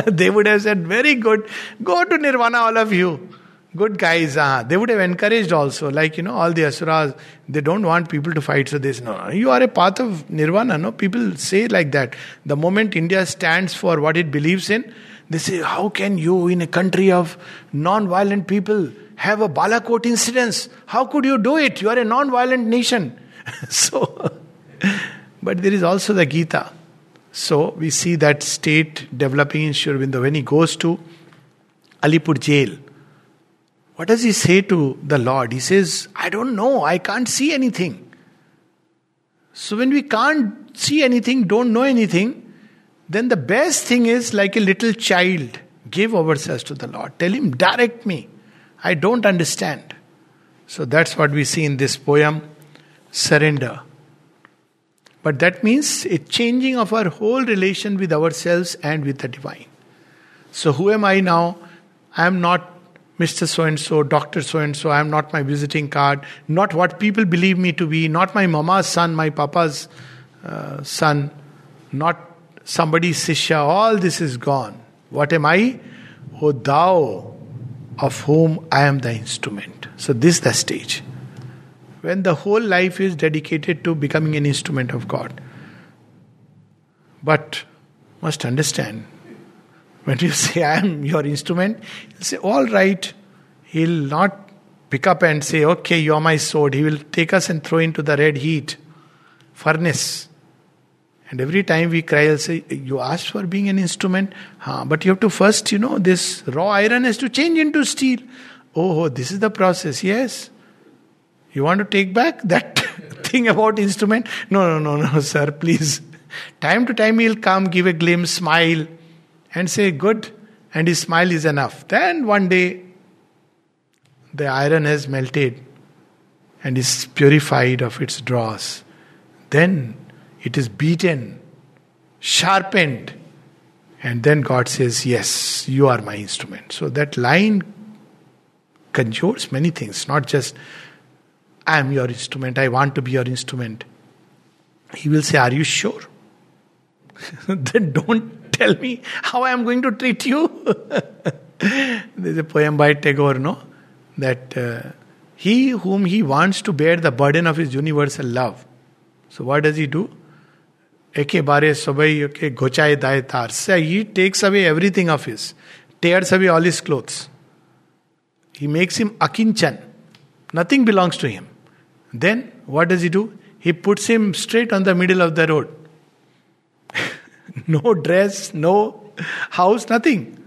They would have said, very good, go to Nirvana, all of you. Good guys. Uh-huh. They would have encouraged also. Like, you know, all the asuras, they don't want people to fight. So they say, no, no, you are a path of Nirvana. No, people say like that. The moment India stands for what it believes in, they say, how can you in a country of non-violent people have a Balakot incidents? How could you do it? You are a non-violent nation. So, but there is also the Gita. So we see that state developing in Sri Aurobindo. When he goes to Alipur jail, what does he say to the Lord? He says, I don't know, I can't see anything. So when we can't see anything, don't know anything, then the best thing is, like a little child, give ourselves to the Lord. Tell him, direct me. I don't understand. So that's what we see in this poem, surrender. But that means a changing of our whole relation with ourselves and with the divine. So who am I now? I am not Mister So-and-so, Doctor So-and-so. I am not my visiting card. Not what people believe me to be. Not my mama's son, my papa's uh, son. Not somebody's Sishya. All this is gone. What am I? O thou, of whom I am the instrument. So this is the stage. When the whole life is dedicated to becoming an instrument of God. But must understand, when you say I am your instrument, he'll say, all right. He'll not pick up and say, okay, you are my sword. He will take us and throw into the red heat, furnace. And every time we cry, I'll say, you asked for being an instrument, huh, but you have to first, you know, this raw iron has to change into steel. Oh, this is the process, yes. You want to take back that thing about instrument? No, no, no, no, sir, please. Time to time he'll come, give a glimpse, smile, and say, good, and his smile is enough. Then one day, the iron has melted and is purified of its dross. Then it is beaten, sharpened, and then God says, yes, you are my instrument. So that line conjures many things, not just, I am your instrument, I want to be your instrument. He will say, are you sure? Then don't tell me how I am going to treat you. There's a poem by Tagore, no? That uh, he whom he wants to bear the burden of his universal love. So what does he do? Ekebare sobai oke ghochai dae tar. So he takes away everything of his, tears away all his clothes. He makes him akinchan. Nothing belongs to him. Then what does he do? He puts him straight on the middle of the road. No dress, no house, nothing.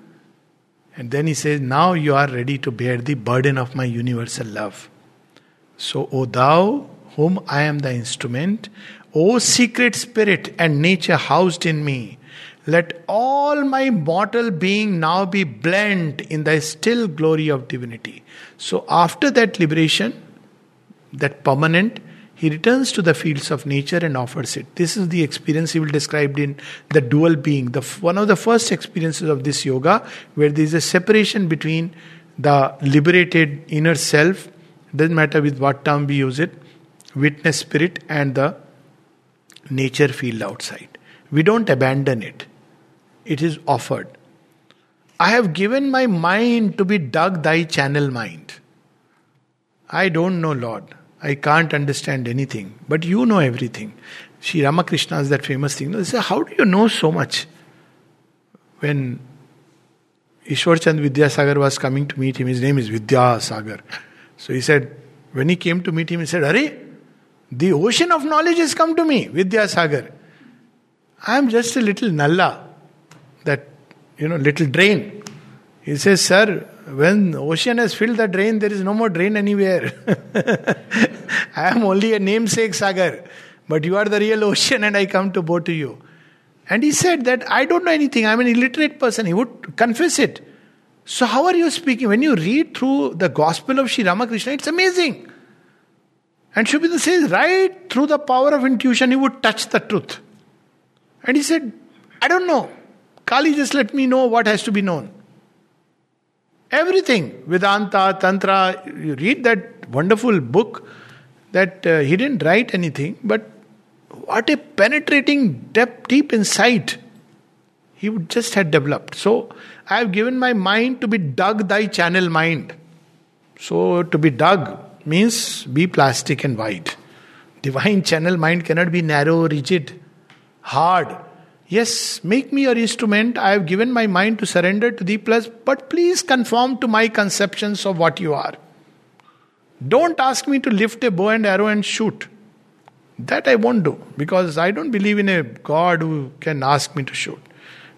And then he says, now you are ready to bear the burden of my universal love. So, O thou, whom I am the instrument, O secret spirit and nature housed in me, let all my mortal being now be blent in thy still glory of divinity. So after that liberation, that permanent, he returns to the fields of nature and offers it. This is the experience he will describe in the dual being. The, one of the first experiences of this yoga, where there is a separation between the liberated inner self, doesn't matter with what term we use it, witness spirit, and the nature field outside. We don't abandon it. It is offered. I have given my mind to be dug thy channel mind. I don't know, Lord. I can't understand anything, but you know everything. Sri Ramakrishna is that famous thing. They say, how do you know so much? When Ishwar Chand Vidyasagar was coming to meet him, his name is Vidyasagar. So he said, when he came to meet him, he said, Arey, the ocean of knowledge has come to me, Vidyasagar. I am just a little nalla, that, you know, little drain. He says, sir, when the ocean has filled the drain, there is no more drain anywhere. I am only a namesake Sagar, but you are the real ocean and I come to bow to you. And he said that I don't know anything, I am an illiterate person. He would confess it. So how are you speaking? When you read through the gospel of Sri Ramakrishna, it's amazing. And Shubhinda says, right through the power of intuition, he would touch the truth. And he said, I don't know. Kali, just let me know what has to be known. Everything, Vedanta, Tantra, you read that wonderful book that uh, he didn't write anything, but what a penetrating depth, deep insight he just had developed. So, I have given my mind to be dug thy channel mind. So, to be dug means be plastic and wide. Divine channel mind cannot be narrow, rigid, hard. Yes, make me your instrument. I have given my mind to surrender to thee, plus, but please conform to my conceptions of what you are. Don't ask me to lift a bow and arrow and shoot. That I won't do, because I don't believe in a God who can ask me to shoot.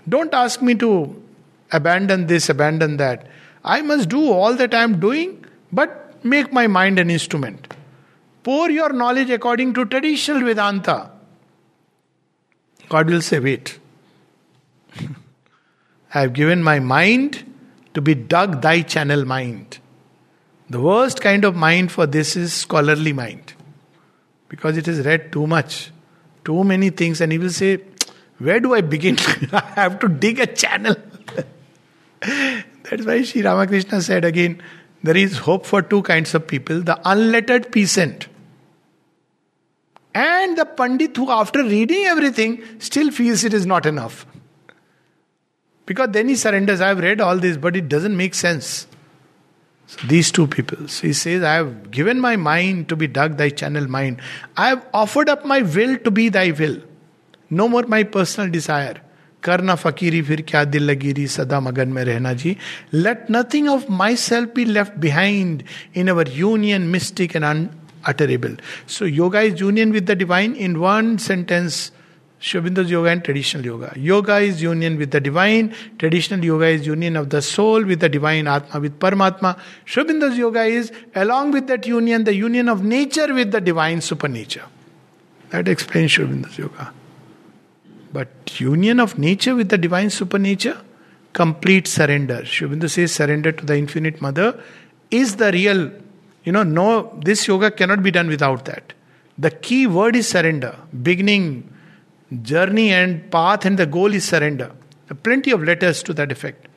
Don't ask me to abandon this, abandon that. I must do all that I am doing, but make my mind an instrument. Pour your knowledge according to traditional Vedanta. God will say, wait. I have given my mind to be dug thy channel mind. The worst kind of mind for this is scholarly mind. Because it is read too much. Too many things. And he will say, where do I begin? I have to dig a channel. That's why Sri Ramakrishna said again, there is hope for two kinds of people. The unlettered peasant. And the Pandit who after reading everything still feels it is not enough. Because then he surrenders, I have read all this but it doesn't make sense. So these two people, so he says, I have given my mind to be dug thy channel mind. I have offered up my will to be thy will. No more my personal desire. Karna fakiri fir kya dil lagiri sada magan mein rehna ji. Let nothing of myself be left behind in our union mystic and un- utterable. So yoga is union with the divine. In one sentence, Sri Aurobindo's yoga and traditional yoga. Yoga is union with the divine. Traditional yoga is union of the soul with the divine Atma, with Paramatma. Sri Aurobindo's yoga is, along with that union, the union of nature with the divine supernature. That explains Sri Aurobindo's yoga. But union of nature with the divine supernature, complete surrender. Sri Aurobindo says surrender to the infinite mother is the real. You know, no, this yoga cannot be done without that. The key word is surrender. Beginning, journey and path and the goal is surrender. There are plenty of letters to that effect.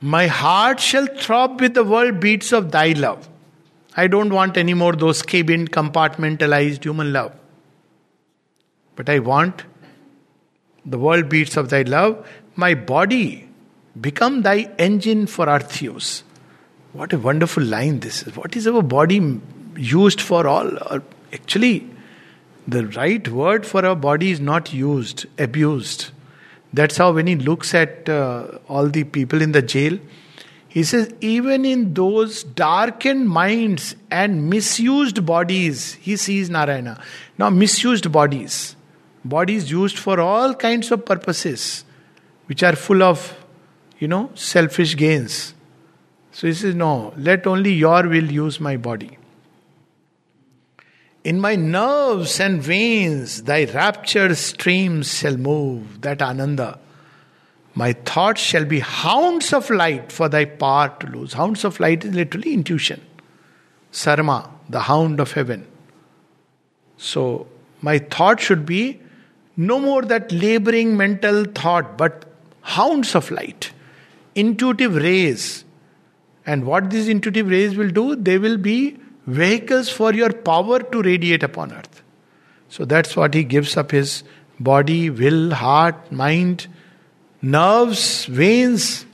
My heart shall throb with the world beats of thy love. I don't want any more those cabined, compartmentalized human love. But I want the world beats of thy love. My body become thy engine for earth use. What a wonderful line this is. What is our body used for all? Actually, the right word for our body is not used, abused. That's how when he looks at uh, all the people in the jail, he says, even in those darkened minds and misused bodies, he sees Narayana. Now, misused bodies, bodies used for all kinds of purposes, which are full of, you know, selfish gains. So he says, no, let only your will use my body. In my nerves and veins, thy raptured streams shall move, that Ananda. My thoughts shall be hounds of light for thy power to lose. Hounds of light is literally intuition. Sarma, the hound of heaven. So, my thought should be no more that laboring mental thought, but hounds of light, intuitive rays. And what these intuitive rays will do, they will be vehicles for your power to radiate upon earth. So that's what he gives up his body, will, heart, mind, nerves, veins.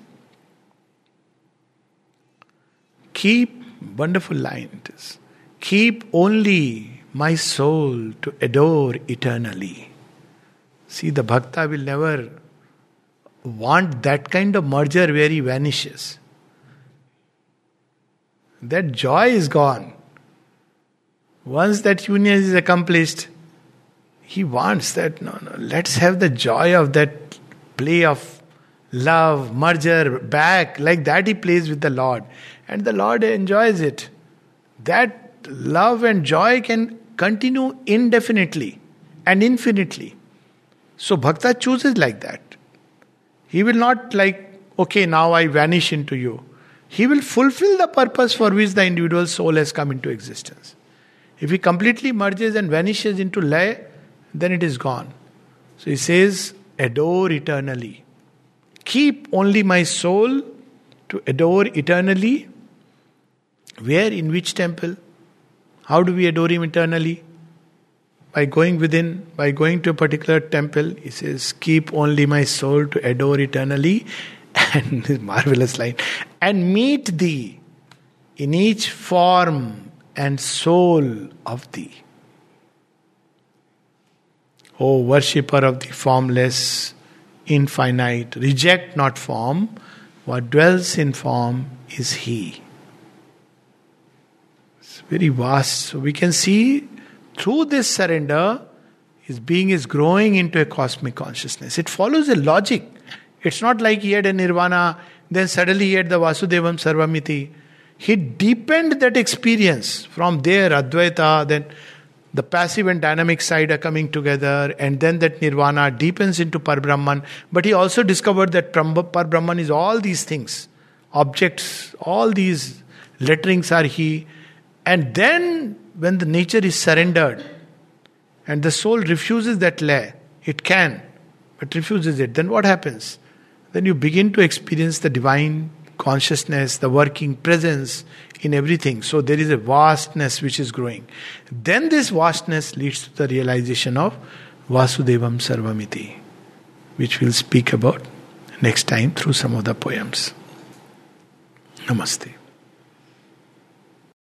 Keep, wonderful line it is, keep only my soul to adore eternally. See, the Bhakta will never want that kind of merger where he vanishes. That joy is gone. Once that union is accomplished, he wants that, no, no, let's have the joy of that play of love, merger, back. Like that he plays with the Lord. And the Lord enjoys it. That love and joy can continue indefinitely and infinitely. So Bhakta chooses like that. He will not like, okay, now I vanish into you. He will fulfill the purpose for which the individual soul has come into existence. If he completely merges and vanishes into lay, then it is gone. So he says, adore eternally. Keep only my soul to adore eternally. Where? In which temple? How do we adore him eternally? By going within, by going to a particular temple. He says, keep only my soul to adore eternally. And this marvelous line, and meet thee in each form and soul of thee. O worshipper of the formless, infinite, reject not form, what dwells in form is he. It's very vast. So we can see through this surrender, his being is growing into a cosmic consciousness. It follows a logic. It's not like he had a Nirvana, then suddenly he had the Vasudevam Sarvamiti. He deepened that experience. From there, Advaita, then the passive and dynamic side are coming together, and then that Nirvana deepens into Parabrahman. But he also discovered that Parabrahman is all these things, objects, all these letterings are he. And then, when the nature is surrendered, and the soul refuses that lay, it can, but refuses it, then what happens? Then you begin to experience the divine consciousness, the working presence in everything. So there is a vastness which is growing. Then this vastness leads to the realization of Vasudevam Sarvamiti, which we'll speak about next time through some of the poems. Namaste.